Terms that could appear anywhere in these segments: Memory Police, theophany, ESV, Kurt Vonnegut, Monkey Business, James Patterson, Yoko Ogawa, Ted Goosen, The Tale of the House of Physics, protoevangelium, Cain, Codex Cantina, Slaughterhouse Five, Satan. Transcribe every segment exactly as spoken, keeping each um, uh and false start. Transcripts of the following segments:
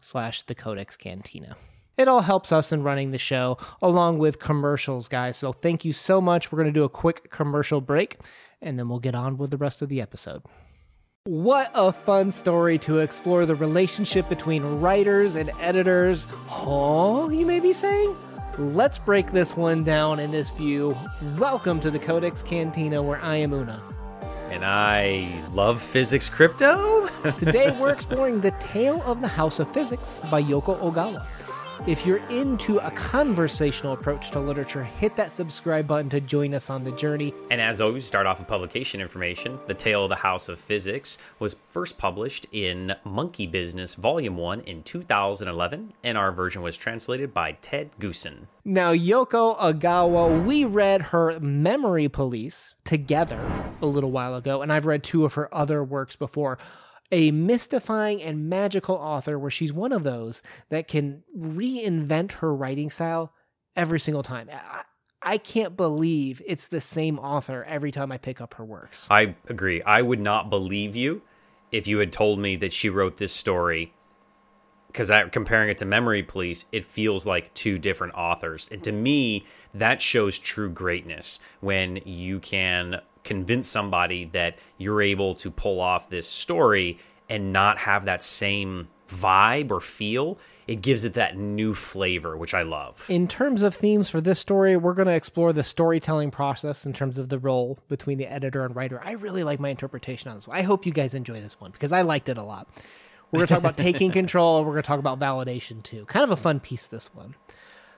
slash the Codex Cantina. It all helps us in running the show, along with commercials, guys. So thank you so much. We're going to do a quick commercial break, and then we'll get on with the rest of the episode. What a fun story to explore the relationship between writers and editors. Oh, you may be saying? Let's break this one down in this view. Welcome to the Codex Cantina, where I am Una. And I love physics crypto. Today, we're exploring The Tale of the House of Physics by Yoko Ogawa. If you're into a conversational approach to literature, hit that subscribe button to join us on the journey. And as always, start off with publication information. The Tale of the House of Physics was first published in Monkey Business, Volume one in two thousand eleven, and our version was translated by Ted Goosen. Now, Yoko Ogawa, we read her Memory Police together a little while ago, and I've read two of her other works before. A mystifying and magical author where she's one of those that can reinvent her writing style every single time. I, I can't believe it's the same author every time I pick up her works. I agree. I would not believe you if you had told me that she wrote this story, because comparing it to Memory Police, it feels like two different authors. And to me, that shows true greatness when you can convince somebody that you're able to pull off this story and not have that same vibe or feel. It gives it that new flavor, which I love. In terms of themes for this story, we're going to explore the storytelling process in terms of the role between the editor and writer. I really like my interpretation on this one. I hope you guys enjoy this one because I liked it a lot. We're going to talk about taking control. We're going to talk about validation too. Kind of a fun piece, this one.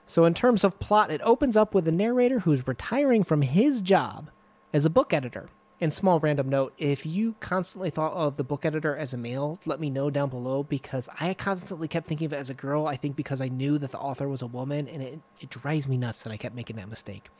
So in terms of plot, it opens up with a narrator who's retiring from his job as a book editor. And small random note, if you constantly thought of the book editor as a male, let me know down below, because I constantly kept thinking of it as a girl, I think because I knew that the author was a woman, and it, it drives me nuts that I kept making that mistake.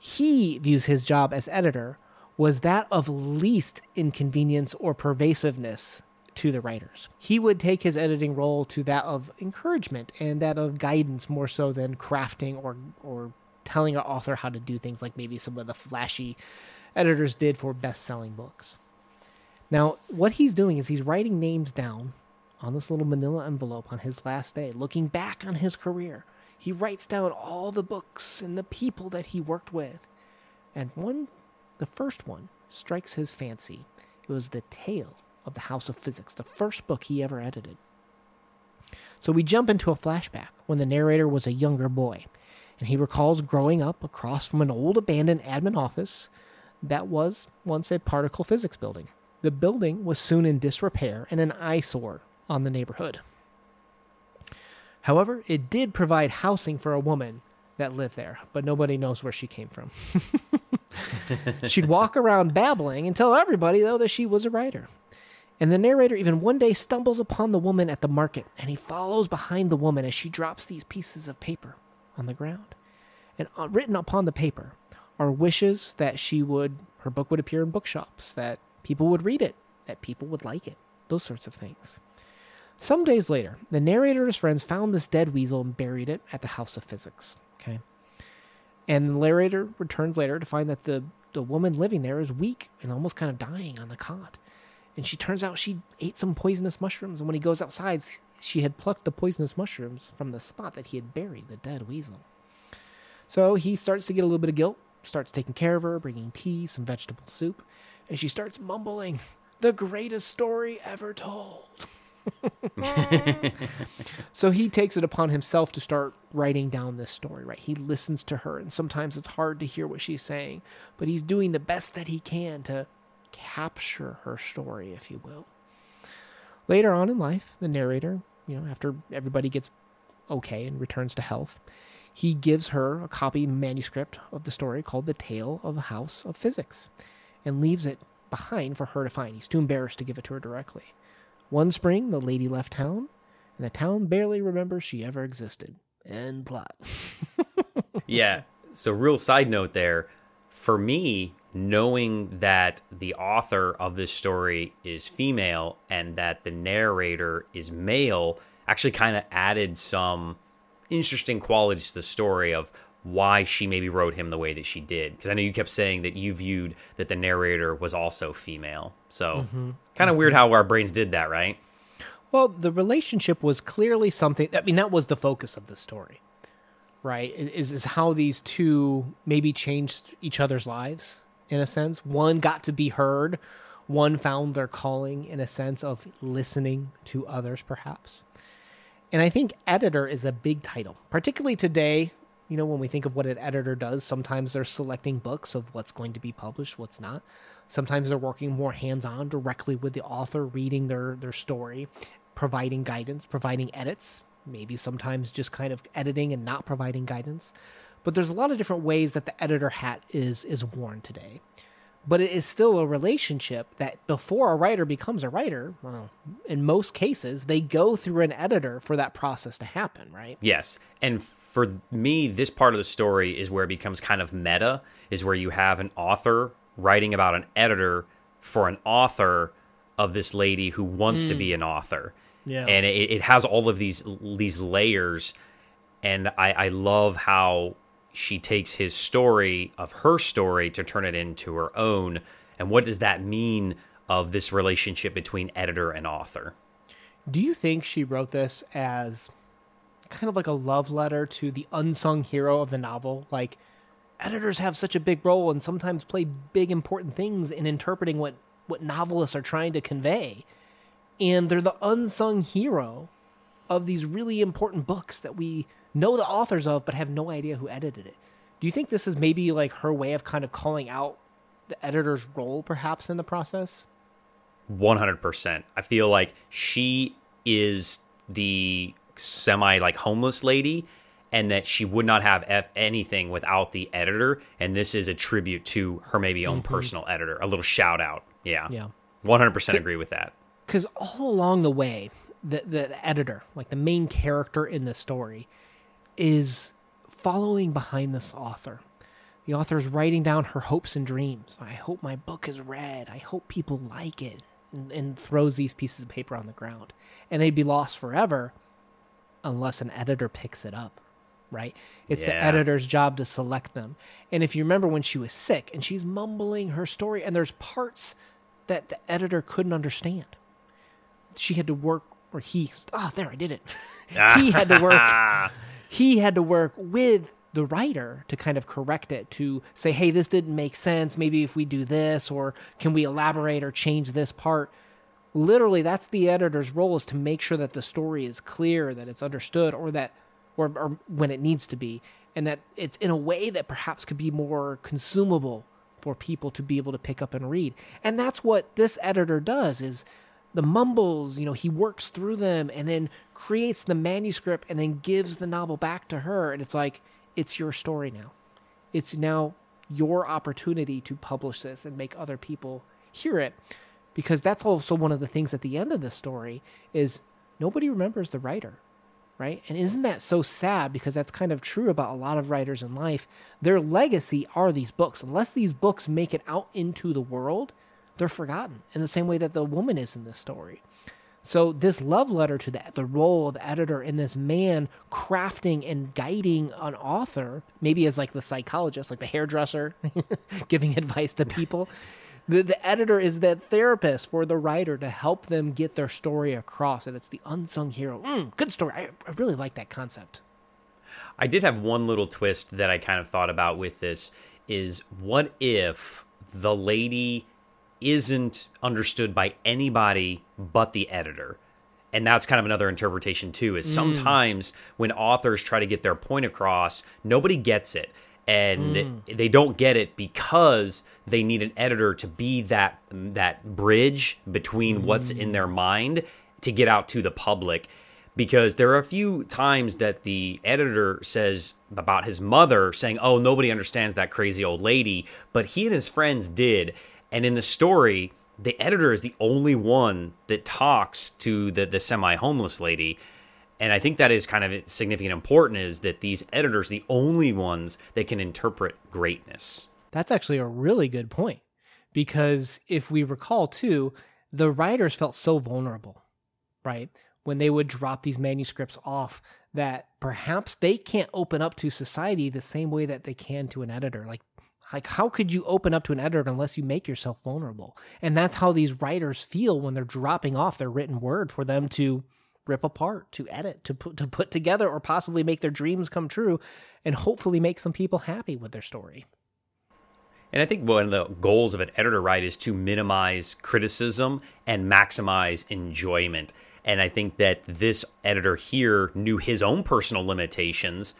He views his job as editor was that of least inconvenience or pervasiveness to the writers. He would take his editing role to that of encouragement and that of guidance more so than crafting or or telling an author how to do things like maybe some of the flashy editors did for best-selling books. Now, what he's doing is he's writing names down on this little manila envelope on his last day, looking back on his career. He writes down all the books and the people that he worked with. And one, the first one strikes his fancy. It was The Tale of the House of Physics, the first book he ever edited. So we jump into a flashback when the narrator was a younger boy. And he recalls growing up across from an old abandoned admin office that was once a particle physics building. The building was soon in disrepair and an eyesore on the neighborhood. However, it did provide housing for a woman that lived there, but nobody knows where she came from. She'd walk around babbling and tell everybody, though, that she was a writer. And the narrator even one day stumbles upon the woman at the market, and he follows behind the woman as she drops these pieces of paper on the ground. And written upon the paper are wishes that she would, her book would appear in bookshops, that people would read it, that people would like it, those sorts of things. Some days later, the narrator and his friends found this dead weasel and buried it at the House of Physics. Okay. And the narrator returns later to find that the, the woman living there is weak and almost kind of dying on the cot. And she turns out she ate some poisonous mushrooms, and when he goes outside, she had plucked the poisonous mushrooms from the spot that he had buried the dead weasel. So he starts to get a little bit of guilt, starts taking care of her, bringing tea, some vegetable soup, and she starts mumbling, "The greatest story ever told." So he takes it upon himself to start writing down this story, right? He listens to her, and sometimes it's hard to hear what she's saying, but he's doing the best that he can to capture her story, if you will. Later on in life, the narrator, you know, after everybody gets okay and returns to health, he gives her a copy manuscript of the story called The Tale of the House of Physics and leaves it behind for her to find. He's too embarrassed to give it to her directly. One spring, the lady left town and the town barely remembers she ever existed. End plot. Yeah. So real side note there. For me, knowing that the author of this story is female and that the narrator is male actually kind of added some interesting qualities to the story of why she maybe wrote him the way that she did. Because I know you kept saying that you viewed that the narrator was also female. So mm-hmm. kind of mm-hmm. weird how our brains did that, right? Well, the relationship was clearly something. I mean, that was the focus of the story, right? Is, is how these two maybe changed each other's lives, in a sense. One got to be heard. One found their calling in a sense of listening to others, perhaps. And I think editor is a big title, particularly today. You know, when we think of what an editor does, sometimes they're selecting books of what's going to be published, what's not. Sometimes they're working more hands-on directly with the author, reading their, their story, providing guidance, providing edits, maybe sometimes just kind of editing and not providing guidance. But there's a lot of different ways that the editor hat is is worn today. But it is still a relationship that before a writer becomes a writer, well, in most cases, they go through an editor for that process to happen, right? Yes. And for me, this part of the story is where it becomes kind of meta, is where you have an author writing about an editor for an author of this lady who wants mm. to be an author. Yeah. And it, it has all of these these layers. And I, I love how she takes his story of her story to turn it into her own. And what does that mean of this relationship between editor and author? Do you think she wrote this as kind of like a love letter to the unsung hero of the novel? Like, editors have such a big role and sometimes play big important things in interpreting what, what novelists are trying to convey. And they're the unsung hero of these really important books that we know the authors of, but have no idea who edited it. Do you think this is maybe like her way of kind of calling out the editor's role, perhaps, in the process? one hundred percent. I feel like she is the semi like homeless lady, and that she would not have F- anything without the editor. And this is a tribute to her maybe own mm-hmm. personal editor, a little shout out. Yeah. Yeah. one hundred percent agree with that. Because all along the way, the, the, the editor, like the main character in the story, is following behind this author. The author is writing down her hopes and dreams. I hope my book is read. I hope people like it. And, and throws these pieces of paper on the ground. And they'd be lost forever unless an editor picks it up, right? It's yeah. the editor's job to select them. And if you remember when she was sick and she's mumbling her story, and there's parts that the editor couldn't understand. She had to work, or he, ah, oh, there, I did it. he had to work... He had to work with the writer to kind of correct it, to say, hey, this didn't make sense. Maybe if we do this, or can we elaborate or change this part? Literally, that's the editor's role, is to make sure that the story is clear, that it's understood, or that, or, or when it needs to be, and that it's in a way that perhaps could be more consumable for people to be able to pick up and read. And that's what this editor does, is the mumbles, you know, he works through them and then creates the manuscript and then gives the novel back to her. And it's like, it's your story now. It's now your opportunity to publish this and make other people hear it. Because that's also one of the things at the end of the story, is nobody remembers the writer, right? And isn't that so sad? Because that's kind of true about a lot of writers in life. Their legacy are these books. Unless these books make it out into the world, they're forgotten, in the same way that the woman is in this story. So this love letter to the, the role of the editor in this man crafting and guiding an author, maybe as like the psychologist, like the hairdresser, giving advice to people. The, the editor is that therapist for the writer to help them get their story across. And it's the unsung hero. Mm, good story. I, I really like that concept. I did have one little twist that I kind of thought about with this, is what if the lady isn't understood by anybody but the editor? And that's kind of another interpretation too, is sometimes mm. when authors try to get their point across, nobody gets it, and mm. they don't get it because they need an editor to be that that bridge between mm. what's in their mind to get out to the public. Because there are a few times that the editor says about his mother, saying, oh, nobody understands that crazy old lady, but he and his friends did. And in the story, the editor is the only one that talks to the, the semi-homeless lady. And I think that is kind of significant and important, is that these editors, the only ones that can interpret greatness. That's actually a really good point, because if we recall too, the writers felt so vulnerable, right? When they would drop these manuscripts off, that perhaps they can't open up to society the same way that they can to an editor. Like, like how could you open up to an editor unless you make yourself vulnerable? And that's how these writers feel when they're dropping off their written word for them to rip apart, to edit, to put, to put together, or possibly make their dreams come true and hopefully make some people happy with their story. And I think one of the goals of an editor, right, is to minimize criticism and maximize enjoyment. And I think that this editor here knew his own personal limitations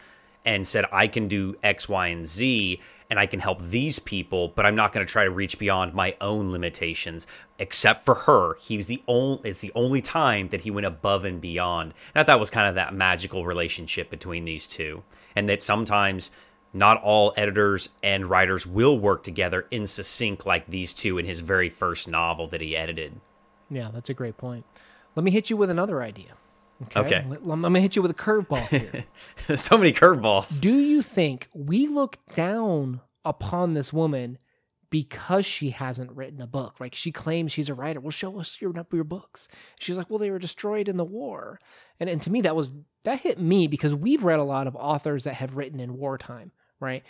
and said, I can do X, Y, and Z, and I can help these people, but I'm not going to try to reach beyond my own limitations. Except for her, he was the only, it's the only time that he went above and beyond. And I thought it was kind of that magical relationship between these two, and that sometimes not all editors and writers will work together in sync like these two in his very first novel that he edited. Yeah, that's a great point. Let me hit you with another idea. Okay. okay. Let, let me hit you with a curveball here. There's so many curveballs. Do you think we look down upon this woman because she hasn't written a book? Like, she claims she's a writer. Well, show us your, your books. She's like, well, they were destroyed in the war. And and to me, that was that hit me, because we've read a lot of authors that have written in wartime, right?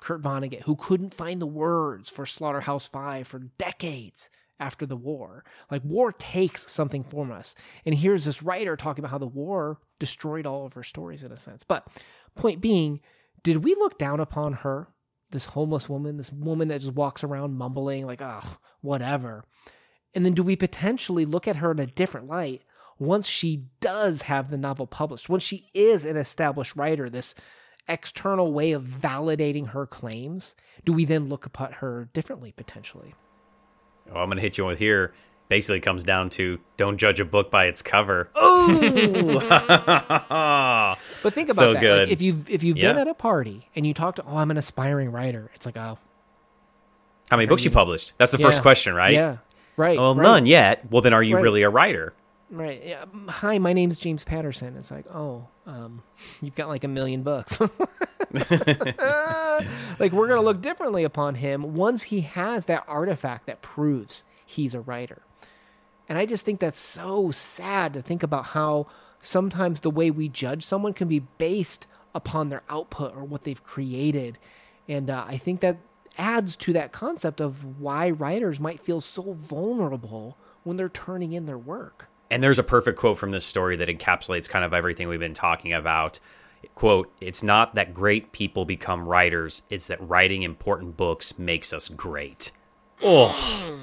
Kurt Vonnegut, who couldn't find the words for Slaughterhouse Five for decades after the war. Like, war takes something from us. And here's this writer talking about how the war destroyed all of her stories in a sense. But point being, did we look down upon her, this homeless woman, this woman that just walks around mumbling like, oh, whatever. And then do we potentially look at her in a different light once she does have the novel published, once she is an established writer, this external way of validating her claims? Do we then look upon her differently potentially? Well, I'm going to hit you with here. Basically comes down to, don't judge a book by its cover. Oh! But think about so that. Good. Like, if you've, if you've yeah. been at a party and you talk to, oh, I'm an aspiring writer. It's like, oh. How many books you, you published? That's the yeah. first question, right? Yeah, right. Well, right. None yet. Well, then are you right. really a writer? Right. Yeah. Hi, my name's James Patterson. It's like, oh, um, you've got like a million books. Like, we're going to look differently upon him once he has that artifact that proves he's a writer. And I just think that's so sad, to think about how sometimes the way we judge someone can be based upon their output or what they've created. And uh, I think that adds to that concept of why writers might feel so vulnerable when they're turning in their work. And there's a perfect quote from this story that encapsulates kind of everything we've been talking about. Quote, "It's not that great people become writers. It's that writing important books makes us great." Oh,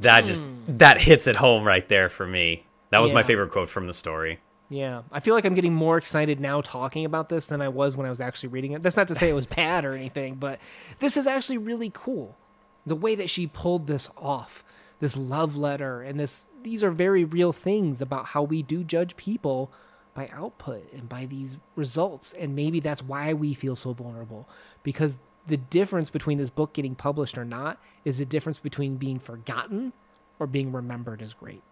that just, that hits it home right there for me. That was yeah. my favorite quote from the story. Yeah. I feel like I'm getting more excited now talking about this than I was when I was actually reading it. That's not to say it was bad or anything, but this is actually really cool. The way that she pulled this off. This love letter, and this these are very real things about how we do judge people by output and by these results. And maybe that's why we feel so vulnerable, because the difference between this book getting published or not is the difference between being forgotten or being remembered as great.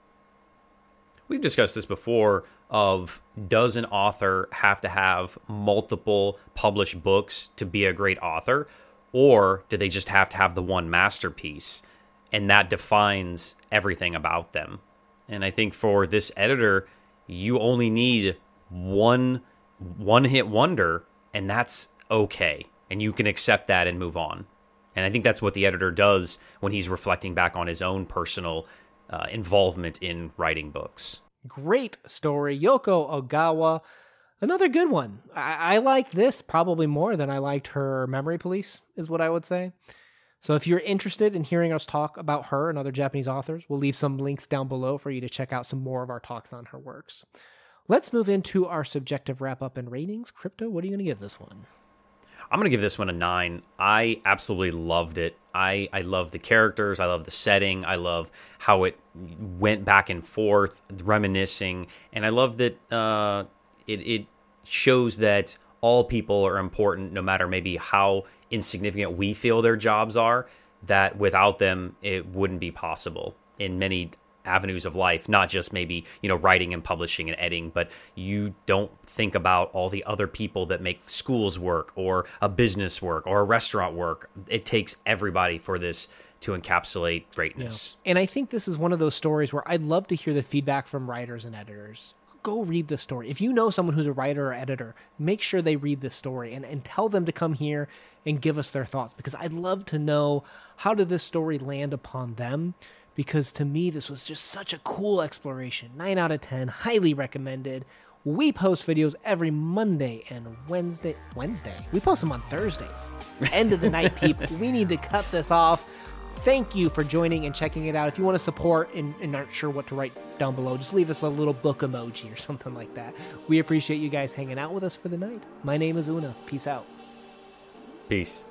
We've discussed this before, of does an author have to have multiple published books to be a great author, or do they just have to have the one masterpiece? And that defines everything about them. And I think for this editor, you only need one one hit wonder, and that's okay. And you can accept that and move on. And I think that's what the editor does when he's reflecting back on his own personal uh, involvement in writing books. Great story. Yoko Ogawa, another good one. I, I like this probably more than I liked her Memory Police, is what I would say. So if you're interested in hearing us talk about her and other Japanese authors, we'll leave some links down below for you to check out some more of our talks on her works. Let's move into our subjective wrap-up and ratings. Crypto, what are you going to give this one? I'm going to give this one a nine. I absolutely loved it. I, I love the characters. I love the setting. I love how it went back and forth, reminiscing. And I love that uh, it, it shows that all people are important, no matter maybe how insignificant we feel their jobs are, that without them, it wouldn't be possible in many avenues of life, not just maybe, you know, writing and publishing and editing, but you don't think about all the other people that make schools work or a business work or a restaurant work. It takes everybody for this to encapsulate greatness. Yeah. And I think this is one of those stories where I'd love to hear the feedback from writers and editors. Go read this story. If you know someone who's a writer or editor, make sure they read this story and, and tell them to come here and give us their thoughts, because I'd love to know, how did this story land upon them? Because to me, this was just such a cool exploration. nine out of ten, highly recommended. We post videos every Monday and Wednesday. Wednesday? We post them on Thursdays. End of the night, people. We need to cut this off. Thank you for joining and checking it out. If you want to support and, and aren't sure what to write down below, just leave us a little book emoji or something like that. We appreciate you guys hanging out with us for the night. My name is Una. Peace out. Peace.